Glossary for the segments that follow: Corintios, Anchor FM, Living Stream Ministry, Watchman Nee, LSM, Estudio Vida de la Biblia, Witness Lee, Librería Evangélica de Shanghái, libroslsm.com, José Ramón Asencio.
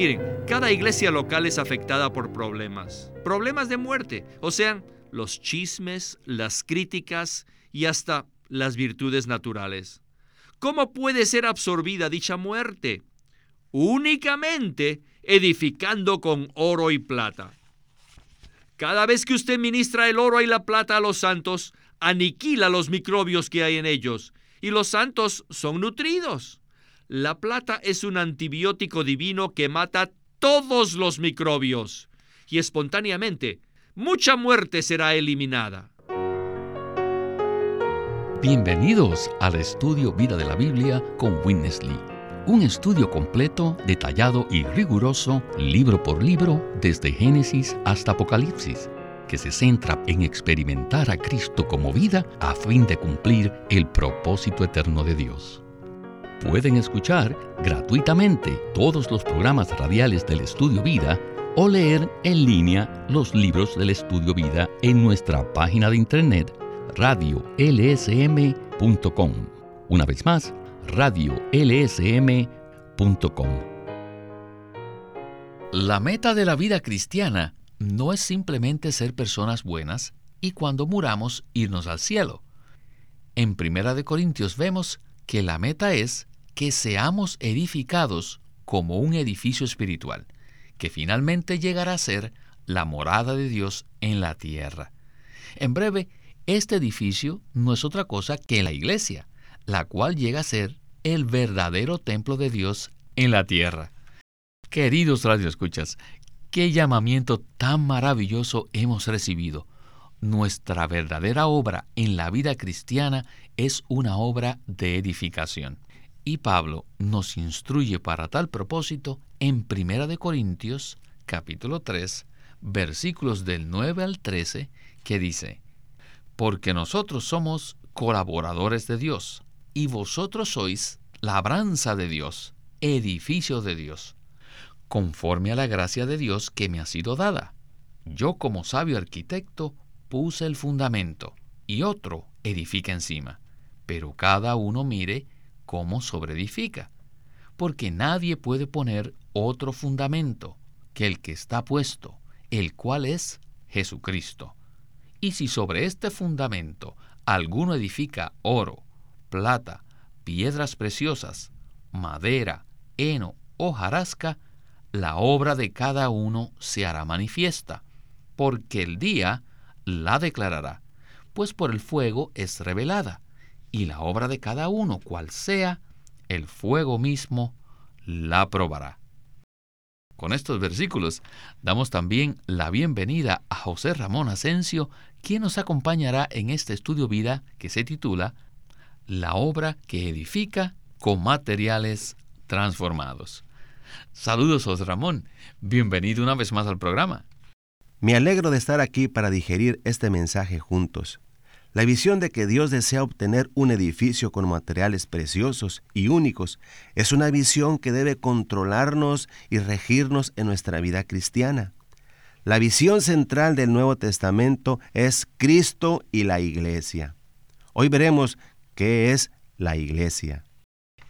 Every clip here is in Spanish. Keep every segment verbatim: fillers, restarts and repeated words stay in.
Miren, cada iglesia local es afectada por problemas. Problemas de muerte, o sea, los chismes, las críticas y hasta las virtudes naturales. ¿Cómo puede ser absorbida dicha muerte? Únicamente edificando con oro y plata. Cada vez que usted ministra el oro y la plata a los santos, aniquila los microbios que hay en ellos, y los santos son nutridos. La plata es un antibiótico divino que mata todos los microbios, y espontáneamente, mucha muerte será eliminada. Bienvenidos al Estudio Vida de la Biblia con Witness Lee. Un estudio completo, detallado y riguroso, libro por libro, desde Génesis hasta Apocalipsis, que se centra en experimentar a Cristo como vida a fin de cumplir el propósito eterno de Dios. Pueden escuchar gratuitamente todos los programas radiales del Estudio Vida o leer en línea los libros del Estudio Vida en nuestra página de internet radio ele ese eme punto com. Una vez más, radio ele ese eme punto com. La meta de la vida cristiana no es simplemente ser personas buenas y cuando muramos irnos al cielo. En Primera de Corintios vemos que la meta es que seamos edificados como un edificio espiritual, que finalmente llegará a ser la morada de Dios en la tierra. En breve, este edificio no es otra cosa que la iglesia, la cual llega a ser el verdadero templo de Dios en la tierra. Queridos radioescuchas, qué llamamiento tan maravilloso hemos recibido. Nuestra verdadera obra en la vida cristiana es una obra de edificación. Y Pablo nos instruye para tal propósito en Primera de Corintios, capítulo tres, versículos del nueve al trece, que dice: porque nosotros somos colaboradores de Dios, y vosotros sois labranza de Dios, edificio de Dios, conforme a la gracia de Dios que me ha sido dada. Yo, como sabio arquitecto, puse el fundamento, y otro edifica encima. Pero cada uno mire cómo sobreedifica, porque nadie puede poner otro fundamento que el que está puesto, el cual es Jesucristo. Y si sobre este fundamento alguno edifica oro, plata, piedras preciosas, madera, heno o hojarasca, la obra de cada uno se hará manifiesta, porque el día la declarará, pues por el fuego es revelada, y la obra de cada uno, cual sea, el fuego mismo la probará. Con estos versículos damos también la bienvenida a José Ramón Asencio, quien nos acompañará en este estudio vida que se titula La obra que edifica con materiales transformados. Saludos, José Ramón. Bienvenido una vez más al programa. Me alegro de estar aquí para digerir este mensaje juntos. La visión de que Dios desea obtener un edificio con materiales preciosos y únicos es una visión que debe controlarnos y regirnos en nuestra vida cristiana. La visión central del Nuevo Testamento es Cristo y la Iglesia. Hoy veremos qué es la Iglesia.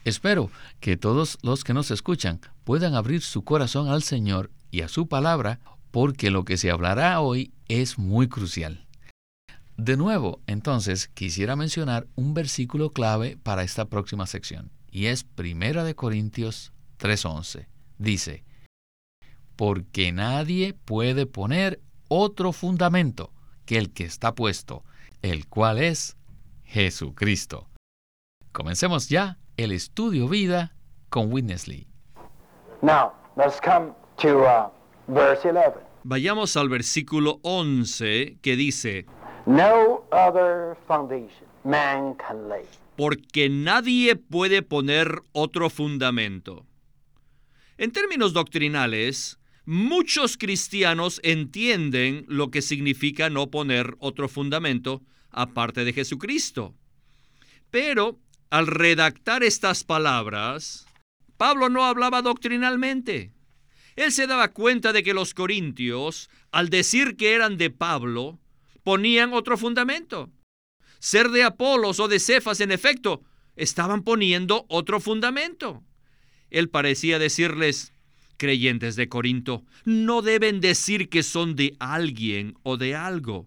Espero que todos los que nos escuchan puedan abrir su corazón al Señor y a su palabra, porque lo que se hablará hoy es muy crucial. De nuevo, entonces, quisiera mencionar un versículo clave para esta próxima sección, y es Primera de Corintios tres once. Dice: porque nadie puede poner otro fundamento que el que está puesto, el cual es Jesucristo. Comencemos ya el Estudio Vida con Witness Lee. Now, let's come to uh, verse eleven. Vayamos al versículo once, que dice: no other foundation man can lay. Porque nadie puede poner otro fundamento. En términos doctrinales, muchos cristianos entienden lo que significa no poner otro fundamento aparte de Jesucristo. Pero al redactar estas palabras, Pablo no hablaba doctrinalmente. Él se daba cuenta de que los corintios, al decir que eran de Pablo, ponían otro fundamento. Ser de Apolos o de Cefas, en efecto, estaban poniendo otro fundamento. Él parecía decirles: Creyentes de Corinto, no deben decir que son de alguien o de algo.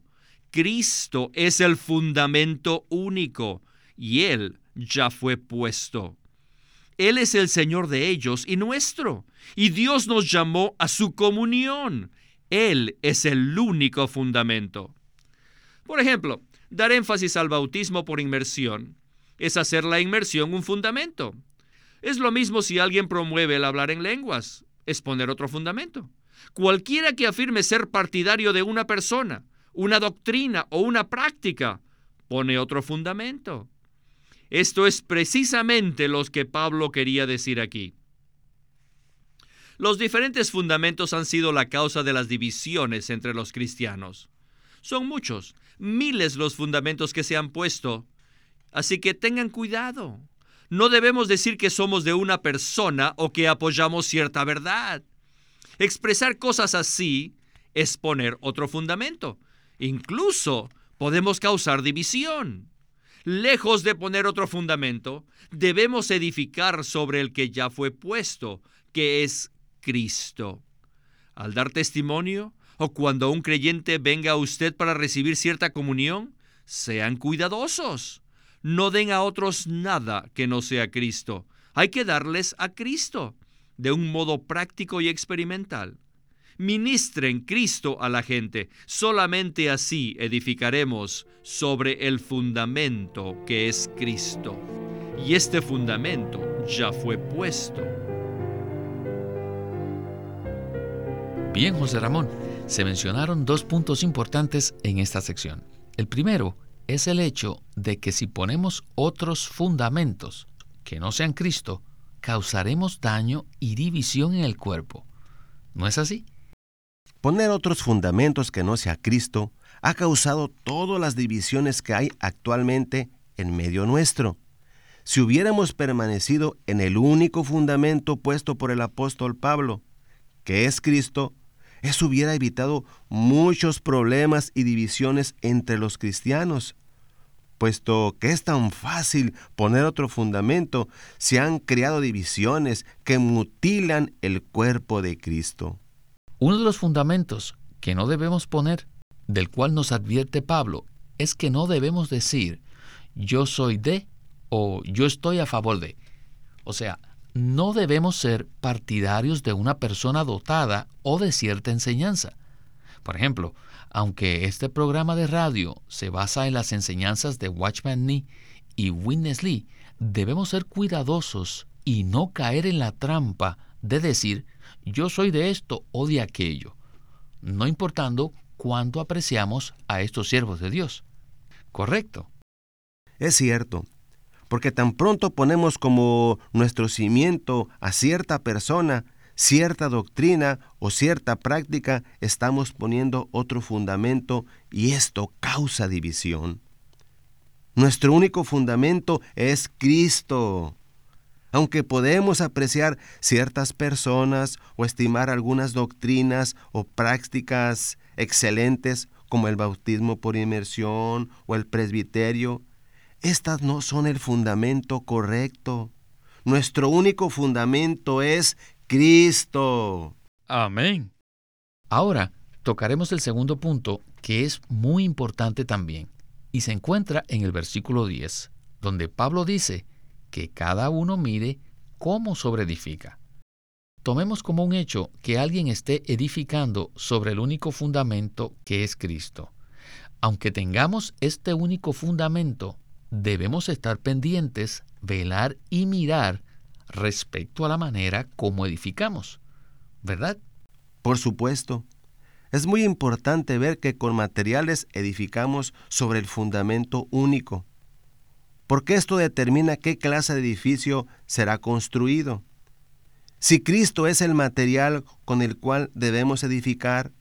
Cristo es el fundamento único y Él ya fue puesto. Él es el Señor de ellos y nuestro, y Dios nos llamó a su comunión. Él es el único fundamento. Por ejemplo, dar énfasis al bautismo por inmersión es hacer la inmersión un fundamento. Es lo mismo si alguien promueve el hablar en lenguas, es poner otro fundamento. Cualquiera que afirme ser partidario de una persona, una doctrina o una práctica, pone otro fundamento. Esto es precisamente lo que Pablo quería decir aquí. Los diferentes fundamentos han sido la causa de las divisiones entre los cristianos. Son muchos, miles los fundamentos que se han puesto. Así que tengan cuidado. No debemos decir que somos de una persona o que apoyamos cierta verdad. Expresar cosas así es poner otro fundamento. Incluso podemos causar división. Lejos de poner otro fundamento, debemos edificar sobre el que ya fue puesto, que es Cristo. Al dar testimonio o cuando un creyente venga a usted para recibir cierta comunión, sean cuidadosos. No den a otros nada que no sea Cristo. Hay que darles a Cristo de un modo práctico y experimental. Ministren Cristo a la gente. Solamente así edificaremos sobre el fundamento que es Cristo. Y este fundamento ya fue puesto. Bien, José Ramón, se mencionaron dos puntos importantes en esta sección. El primero es el hecho de que si ponemos otros fundamentos que no sean Cristo, causaremos daño y división en el cuerpo. ¿No es así? Poner otros fundamentos que no sea Cristo ha causado todas las divisiones que hay actualmente en medio nuestro. Si hubiéramos permanecido en el único fundamento puesto por el apóstol Pablo, que es Cristo, eso hubiera evitado muchos problemas y divisiones entre los cristianos. Puesto que es tan fácil poner otro fundamento, se han creado divisiones que mutilan el cuerpo de Cristo. Uno de los fundamentos que no debemos poner, del cual nos advierte Pablo, es que no debemos decir yo soy de o yo estoy a favor de. O sea, no debemos ser partidarios de una persona dotada o de cierta enseñanza. Por ejemplo, aunque este programa de radio se basa en las enseñanzas de Watchman Nee y Witness Lee, debemos ser cuidadosos y no caer en la trampa de decir yo soy de esto o de aquello, no importando cuánto apreciamos a estos siervos de Dios. ¿Correcto? Es cierto. Porque tan pronto ponemos como nuestro cimiento a cierta persona, cierta doctrina o cierta práctica, estamos poniendo otro fundamento y esto causa división. Nuestro único fundamento es Cristo. Aunque podemos apreciar ciertas personas o estimar algunas doctrinas o prácticas excelentes como el bautismo por inmersión o el presbiterio, estas no son el fundamento correcto. Nuestro único fundamento es Cristo. Amén. Ahora tocaremos el segundo punto, que es muy importante también, y se encuentra en el versículo diez, donde Pablo dice que cada uno mire cómo sobreedifica. Tomemos como un hecho que alguien esté edificando sobre el único fundamento que es Cristo. Aunque tengamos este único fundamento, debemos estar pendientes, velar y mirar respecto a la manera como edificamos, ¿verdad? Por supuesto. Es muy importante ver que con materiales edificamos sobre el fundamento único, porque esto determina qué clase de edificio será construido. Si Cristo es el material con el cual debemos edificar,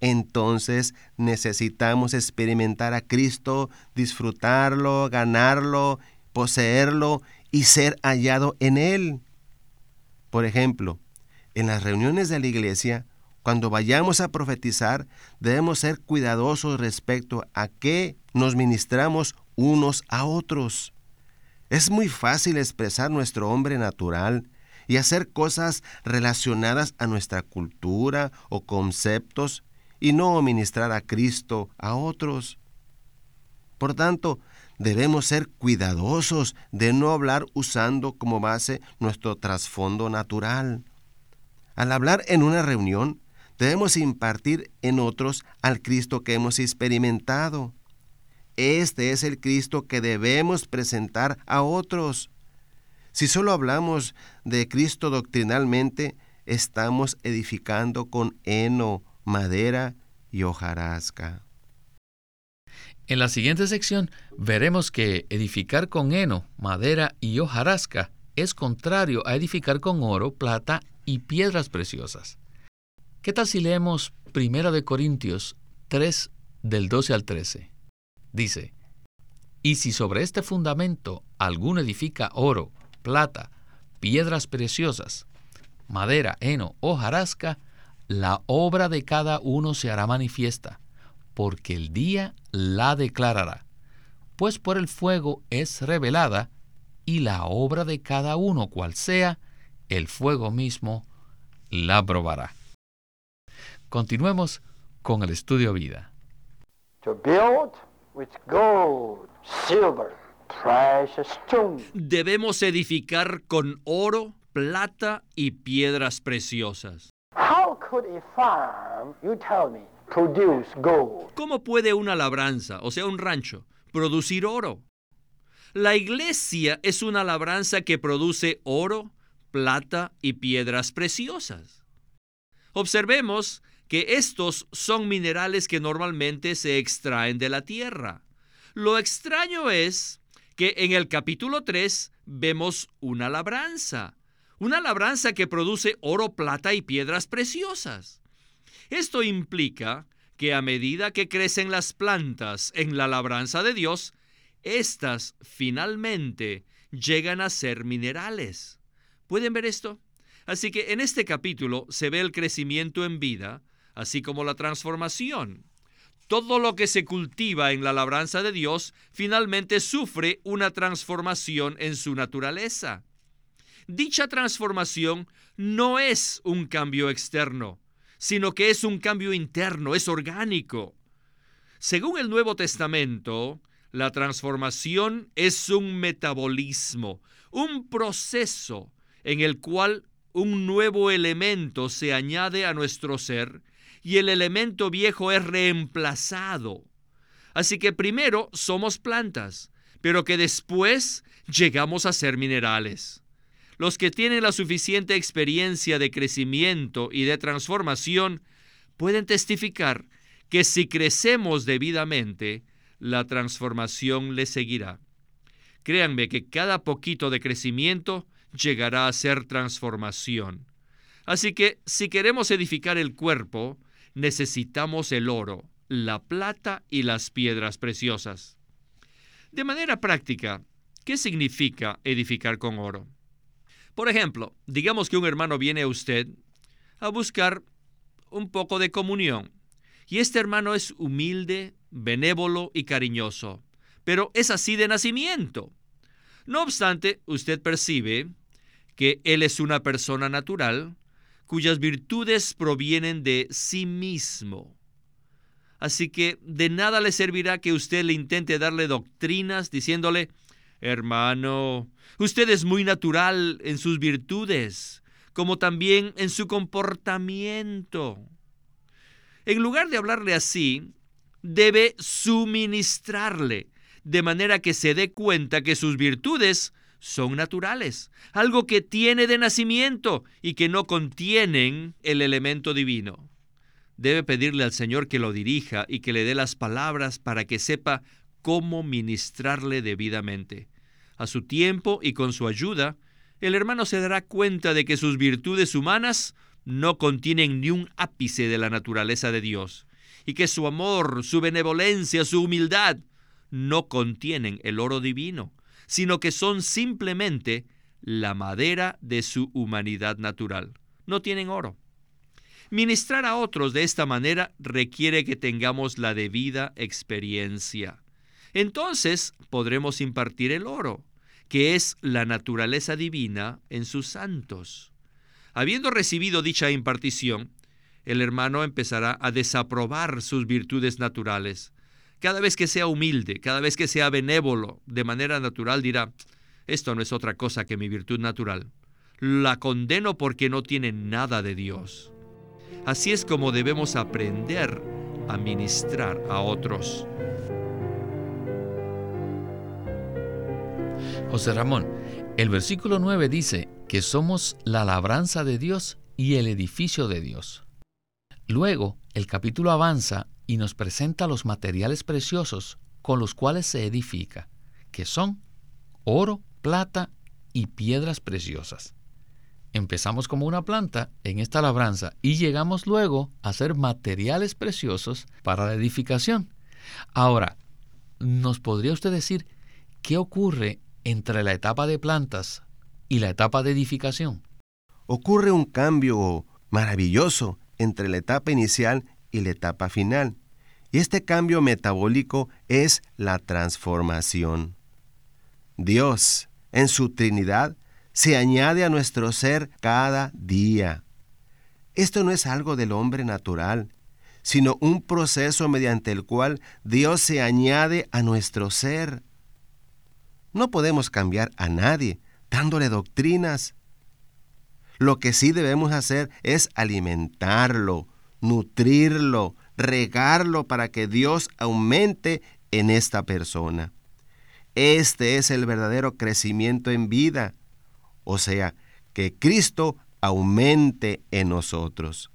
entonces necesitamos experimentar a Cristo, disfrutarlo, ganarlo, poseerlo y ser hallado en Él. Por ejemplo, en las reuniones de la iglesia, cuando vayamos a profetizar, debemos ser cuidadosos respecto a qué nos ministramos unos a otros. Es muy fácil expresar nuestro hombre natural y hacer cosas relacionadas a nuestra cultura o conceptos y no ministrar a Cristo a otros. Por tanto, debemos ser cuidadosos de no hablar usando como base nuestro trasfondo natural. Al hablar en una reunión, debemos impartir en otros al Cristo que hemos experimentado. Este es el Cristo que debemos presentar a otros. Si solo hablamos de Cristo doctrinalmente, estamos edificando con heno, madera y hojarasca. En la siguiente sección veremos que edificar con heno, madera y hojarasca es contrario a edificar con oro, plata y piedras preciosas. ¿Qué tal si leemos primera de Corintios tres, del doce al trece? Dice, y si sobre este fundamento alguno edifica oro, plata, piedras preciosas, madera, heno, hojarasca, la obra de cada uno se hará manifiesta, porque el día la declarará, pues por el fuego es revelada, y la obra de cada uno cual sea, el fuego mismo la probará. Continuemos con el Estudio Vida. To build with gold, silver, precious stones. Debemos edificar con oro, plata y piedras preciosas. How could a farm, you tell me, produce gold? ¿Cómo puede una labranza, o sea, un rancho, producir oro? La iglesia es una labranza que produce oro, plata y piedras preciosas. Observemos que estos son minerales que normalmente se extraen de la tierra. Lo extraño es que en el capítulo tres vemos una labranza, una labranza que produce oro, plata y piedras preciosas. Esto implica que a medida que crecen las plantas en la labranza de Dios, éstas finalmente llegan a ser minerales. ¿Pueden ver esto? Así que en este capítulo se ve el crecimiento en vida, así como la transformación. Todo lo que se cultiva en la labranza de Dios finalmente sufre una transformación en su naturaleza. Dicha transformación no es un cambio externo, sino que es un cambio interno, es orgánico. Según el Nuevo Testamento, la transformación es un metabolismo, un proceso en el cual un nuevo elemento se añade a nuestro ser y el elemento viejo es reemplazado. Así que primero somos plantas, pero que después llegamos a ser minerales. Los que tienen la suficiente experiencia de crecimiento y de transformación pueden testificar que si crecemos debidamente, la transformación les seguirá. Créanme que cada poquito de crecimiento llegará a ser transformación. Así que, si queremos edificar el cuerpo, necesitamos el oro, la plata y las piedras preciosas. De manera práctica, ¿qué significa edificar con oro? Por ejemplo, digamos que un hermano viene a usted a buscar un poco de comunión, y este hermano es humilde, benévolo y cariñoso, pero es así de nacimiento. No obstante, usted percibe que él es una persona natural cuyas virtudes provienen de sí mismo. Así que de nada le servirá que usted le intente darle doctrinas diciéndole, hermano, usted es muy natural en sus virtudes, como también en su comportamiento. En lugar de hablarle así, debe suministrarle, de manera que se dé cuenta que sus virtudes son naturales, algo que tiene de nacimiento y que no contienen el elemento divino. Debe pedirle al Señor que lo dirija y que le dé las palabras para que sepa cómo ministrarle debidamente. A su tiempo y con su ayuda, el hermano se dará cuenta de que sus virtudes humanas no contienen ni un ápice de la naturaleza de Dios, y que su amor, su benevolencia, su humildad, no contienen el oro divino, sino que son simplemente la madera de su humanidad natural. No tienen oro. Ministrar a otros de esta manera requiere que tengamos la debida experiencia. Entonces podremos impartir el oro, que es la naturaleza divina en sus santos. Habiendo recibido dicha impartición, el hermano empezará a desaprobar sus virtudes naturales. Cada vez que sea humilde, cada vez que sea benévolo, de manera natural dirá, esto no es otra cosa que mi virtud natural. La condeno porque no tiene nada de Dios. Así es como debemos aprender a ministrar a otros. José Ramón, el versículo nueve dice que somos la labranza de Dios y el edificio de Dios. Luego, el capítulo avanza y nos presenta los materiales preciosos con los cuales se edifica, que son oro, plata y piedras preciosas. Empezamos como una planta en esta labranza y llegamos luego a ser materiales preciosos para la edificación. Ahora, ¿nos podría usted decir qué ocurre entre la etapa de plantas y la etapa de edificación? Ocurre un cambio maravilloso entre la etapa inicial y la etapa final. Y este cambio metabólico es la transformación. Dios, en su Trinidad, se añade a nuestro ser cada día. Esto no es algo del hombre natural, sino un proceso mediante el cual Dios se añade a nuestro ser. No podemos cambiar a nadie dándole doctrinas. Lo que sí debemos hacer es alimentarlo, nutrirlo, regarlo para que Dios aumente en esta persona. Este es el verdadero crecimiento en vida, o sea, que Cristo aumente en nosotros.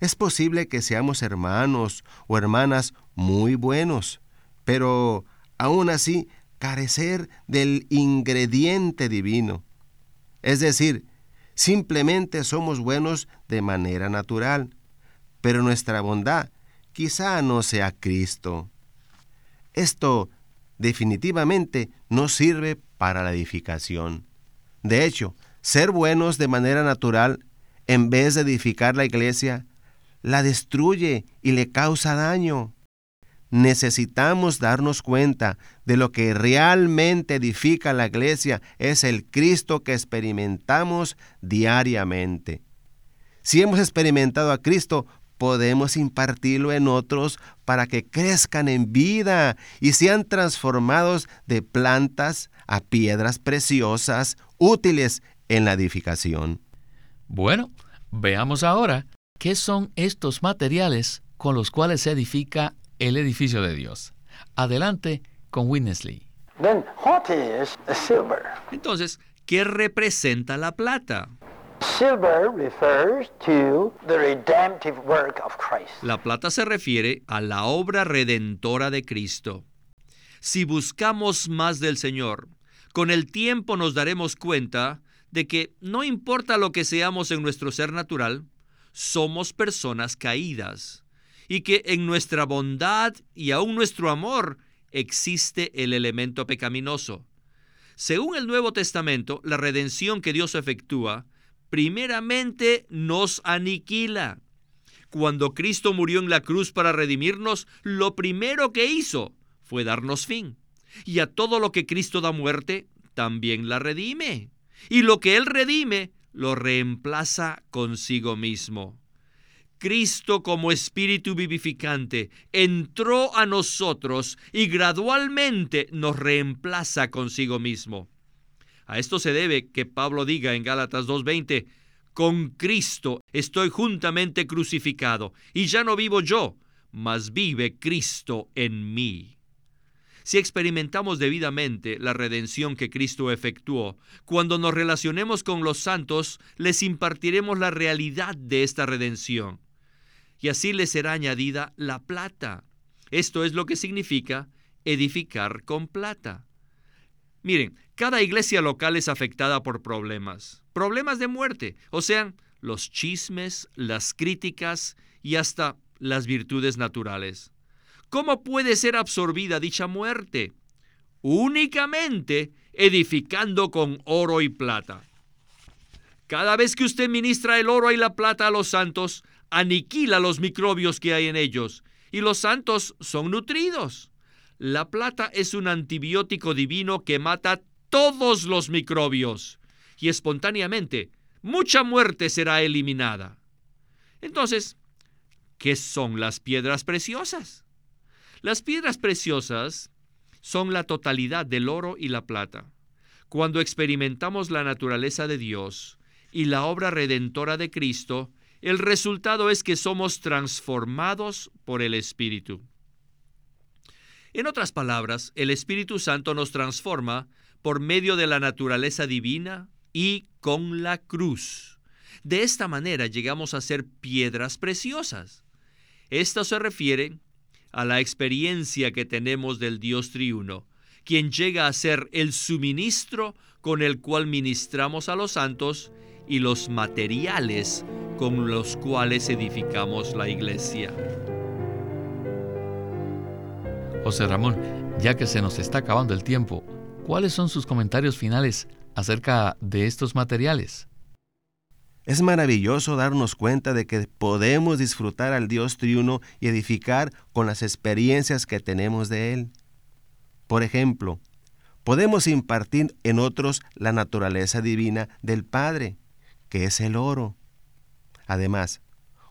Es posible que seamos hermanos o hermanas muy buenos, pero aún así carecer del ingrediente divino. Es decir, simplemente somos buenos de manera natural, pero nuestra bondad quizá no sea Cristo. Esto definitivamente no sirve para la edificación. De hecho, ser buenos de manera natural, en vez de edificar la iglesia, la destruye y le causa daño. Necesitamos darnos cuenta de lo que realmente edifica la iglesia es el Cristo que experimentamos diariamente. Si hemos experimentado a Cristo, podemos impartirlo en otros para que crezcan en vida y sean transformados de plantas a piedras preciosas, útiles en la edificación. Bueno, veamos ahora qué son estos materiales con los cuales se edifica el edificio de Dios. Adelante con Witness Lee. Then, what is the silver? Entonces, ¿qué representa la plata? Silver refers to the redemptive work of Christ. La plata se refiere a la obra redentora de Cristo. Si buscamos más del Señor, con el tiempo nos daremos cuenta de que no importa lo que seamos en nuestro ser natural, somos personas caídas, y que en nuestra bondad y aún nuestro amor existe el elemento pecaminoso. Según el Nuevo Testamento, la redención que Dios efectúa primeramente nos aniquila. Cuando Cristo murió en la cruz para redimirnos, lo primero que hizo fue darnos fin. Y a todo lo que Cristo da muerte, también la redime. Y lo que Él redime, lo reemplaza consigo mismo. Cristo, como espíritu vivificante, entró a nosotros y gradualmente nos reemplaza consigo mismo. A esto se debe que Pablo diga en Gálatas dos veinte, con Cristo estoy juntamente crucificado, y ya no vivo yo, mas vive Cristo en mí. Si experimentamos debidamente la redención que Cristo efectuó, cuando nos relacionemos con los santos, les impartiremos la realidad de esta redención. Y así les será añadida la plata. Esto es lo que significa edificar con plata. Miren, cada iglesia local es afectada por problemas, problemas de muerte, o sea, los chismes, las críticas y hasta las virtudes naturales. ¿Cómo puede ser absorbida dicha muerte? Únicamente edificando con oro y plata. Cada vez que usted ministra el oro y la plata a los santos, aniquila los microbios que hay en ellos, y los santos son nutridos. La plata es un antibiótico divino que mata todos los microbios y espontáneamente mucha muerte será eliminada. Entonces, ¿qué son las piedras preciosas? Las piedras preciosas son la totalidad del oro y la plata. Cuando experimentamos la naturaleza de Dios y la obra redentora de Cristo, el resultado es que somos transformados por el Espíritu. En otras palabras, el Espíritu Santo nos transforma por medio de la naturaleza divina y con la cruz. De esta manera llegamos a ser piedras preciosas. Esto se refiere a la experiencia que tenemos del Dios triuno, quien llega a ser el suministro con el cual ministramos a los santos y los materiales con los cuales edificamos la iglesia. José Ramón, ya que se nos está acabando el tiempo, ¿cuáles son sus comentarios finales acerca de estos materiales? Es maravilloso darnos cuenta de que podemos disfrutar al Dios triuno y edificar con las experiencias que tenemos de Él. Por ejemplo, podemos impartir en otros la naturaleza divina del Padre, que es el oro. Además,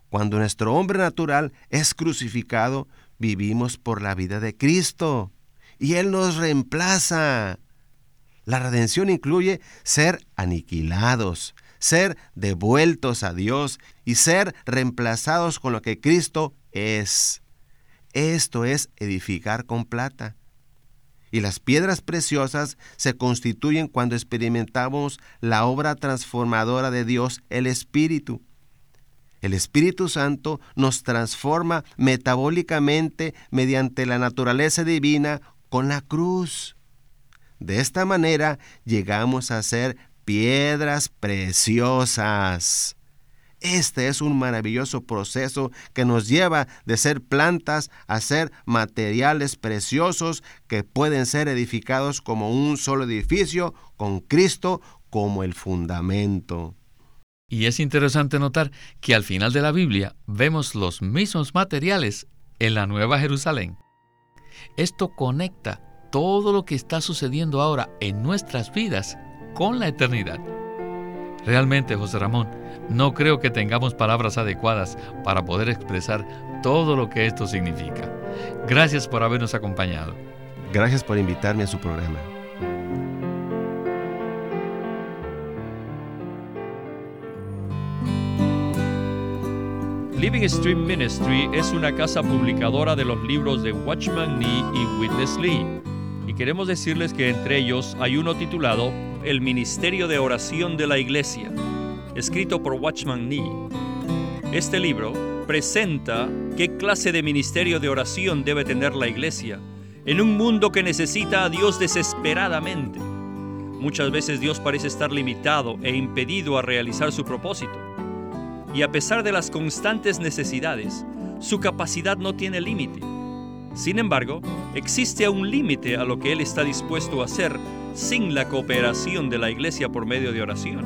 cuando nuestro hombre natural es crucificado, vivimos por la vida de Cristo, y Él nos reemplaza. La redención incluye ser aniquilados, ser devueltos a Dios y ser reemplazados con lo que Cristo es. Esto es edificar con plata. Y las piedras preciosas se constituyen cuando experimentamos la obra transformadora de Dios, el Espíritu. El Espíritu Santo nos transforma metabólicamente mediante la naturaleza divina con la cruz. De esta manera llegamos a ser piedras preciosas. Este es un maravilloso proceso que nos lleva de ser plantas a ser materiales preciosos que pueden ser edificados como un solo edificio con Cristo como el fundamento. Y es interesante notar que al final de la Biblia vemos los mismos materiales en la Nueva Jerusalén. Esto conecta todo lo que está sucediendo ahora en nuestras vidas con la eternidad. Realmente, José Ramón, no creo que tengamos palabras adecuadas para poder expresar todo lo que esto significa. Gracias por habernos acompañado. Gracias por invitarme a su programa. Living Stream Ministry es una casa publicadora de los libros de Watchman Nee y Witness Lee, y queremos decirles que entre ellos hay uno titulado El Ministerio de Oración de la Iglesia, escrito por Watchman Nee. Este libro presenta qué clase de ministerio de oración debe tener la Iglesia en un mundo que necesita a Dios desesperadamente. Muchas veces Dios parece estar limitado e impedido a realizar su propósito. Y a pesar de las constantes necesidades, su capacidad no tiene límite. Sin embargo, existe un límite a lo que Él está dispuesto a hacer sin la cooperación de la Iglesia por medio de oración.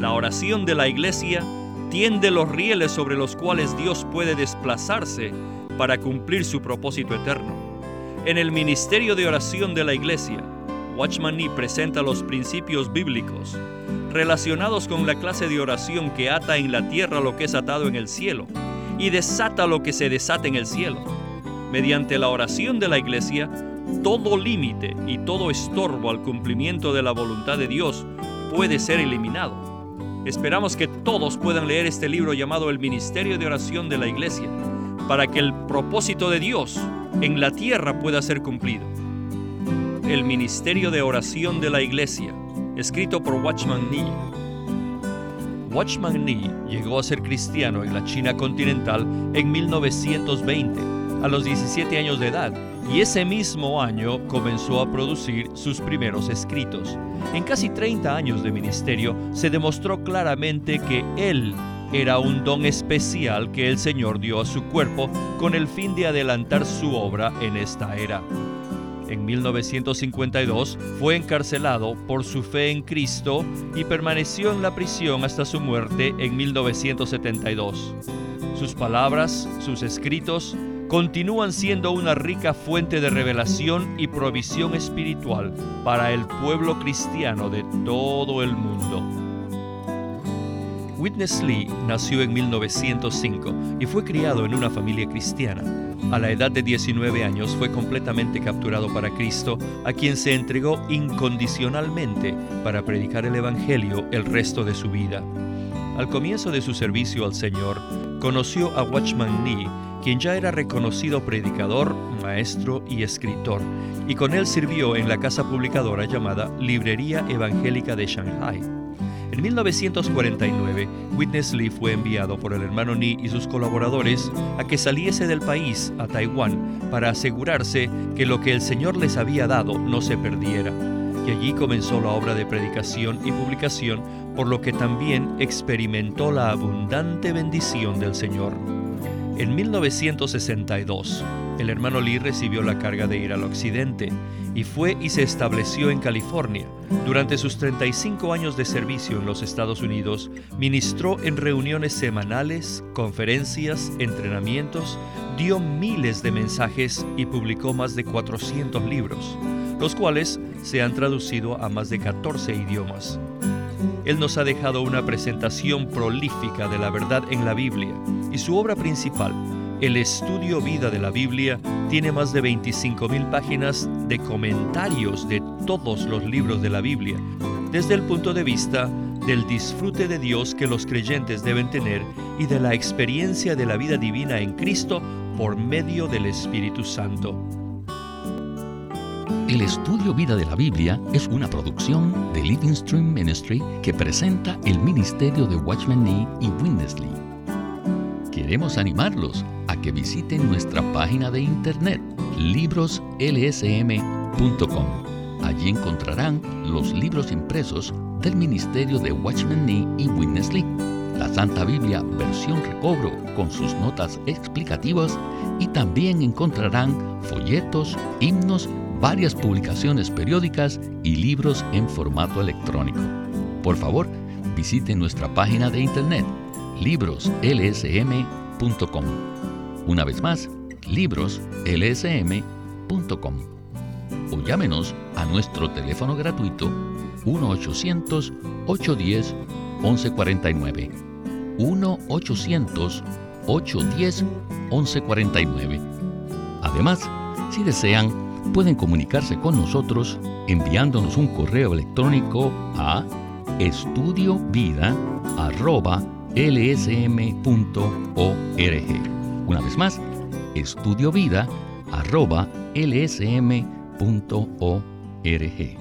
La oración de la Iglesia tiende los rieles sobre los cuales Dios puede desplazarse para cumplir su propósito eterno. En el Ministerio de Oración de la Iglesia, Watchman Nee presenta los principios bíblicos relacionados con la clase de oración que ata en la tierra lo que es atado en el cielo y desata lo que se desata en el cielo. Mediante la oración de la Iglesia, todo límite y todo estorbo al cumplimiento de la voluntad de Dios puede ser eliminado. Esperamos que todos puedan leer este libro llamado El Ministerio de Oración de la Iglesia para que el propósito de Dios en la tierra pueda ser cumplido. El Ministerio de Oración de la Iglesia, escrito por Watchman Nee. Watchman Nee llegó a ser cristiano en la China continental en mil novecientos veinte, a los diecisiete años de edad, y ese mismo año comenzó a producir sus primeros escritos. En casi treinta años de ministerio se demostró claramente que él era un don especial que el Señor dio a su cuerpo con el fin de adelantar su obra en esta era. En mil novecientos cincuenta y dos fue encarcelado por su fe en Cristo y permaneció en la prisión hasta su muerte en mil novecientos setenta y dos. Sus palabras, sus escritos, continúan siendo una rica fuente de revelación y provisión espiritual para el pueblo cristiano de todo el mundo. Witness Lee nació en mil novecientos cinco y fue criado en una familia cristiana. A la edad de diecinueve años fue completamente capturado para Cristo, a quien se entregó incondicionalmente para predicar el Evangelio el resto de su vida. Al comienzo de su servicio al Señor, conoció a Watchman Nee, quien ya era reconocido predicador, maestro y escritor, y con él sirvió en la casa publicadora llamada Librería Evangélica de Shanghái. En mil novecientos cuarenta y nueve, Witness Lee fue enviado por el hermano Nee y sus colaboradores a que saliese del país a Taiwán para asegurarse que lo que el Señor les había dado no se perdiera. Y allí comenzó la obra de predicación y publicación, por lo que también experimentó la abundante bendición del Señor. En mil novecientos sesenta y dos, el hermano Lee recibió la carga de ir al occidente y fue y se estableció en California. Durante sus treinta y cinco años de servicio en los Estados Unidos, ministró en reuniones semanales, conferencias, entrenamientos, dio miles de mensajes y publicó más de cuatrocientos libros, los cuales se han traducido a más de catorce idiomas. Él nos ha dejado una presentación prolífica de la verdad en la Biblia, y su obra principal, el Estudio Vida de la Biblia, tiene más de veinticinco mil páginas de comentarios de todos los libros de la Biblia, desde el punto de vista del disfrute de Dios que los creyentes deben tener y de la experiencia de la vida divina en Cristo por medio del Espíritu Santo. El Estudio Vida de la Biblia es una producción de Living Stream Ministry que presenta el ministerio de Watchman Nee y Witness Lee. Queremos animarlos a que visiten nuestra página de internet libros L S M punto com. Allí encontrarán los libros impresos del ministerio de Watchman Nee y Witness Lee, la Santa Biblia versión recobro con sus notas explicativas, y también encontrarán folletos, himnos, varias publicaciones periódicas y libros en formato electrónico. Por favor, visite nuestra página de internet libros L S M punto com. Una vez más, libros L S M punto com. O llámenos a nuestro teléfono gratuito uno ochocientos, ochocientos diez, once cuarenta y nueve. uno ochocientos, ochocientos diez, once cuarenta y nueve. Además, si desean, pueden comunicarse con nosotros enviándonos un correo electrónico a estudiovida arroba L S M punto org. Una vez más, estudiovida arroba L S M punto org.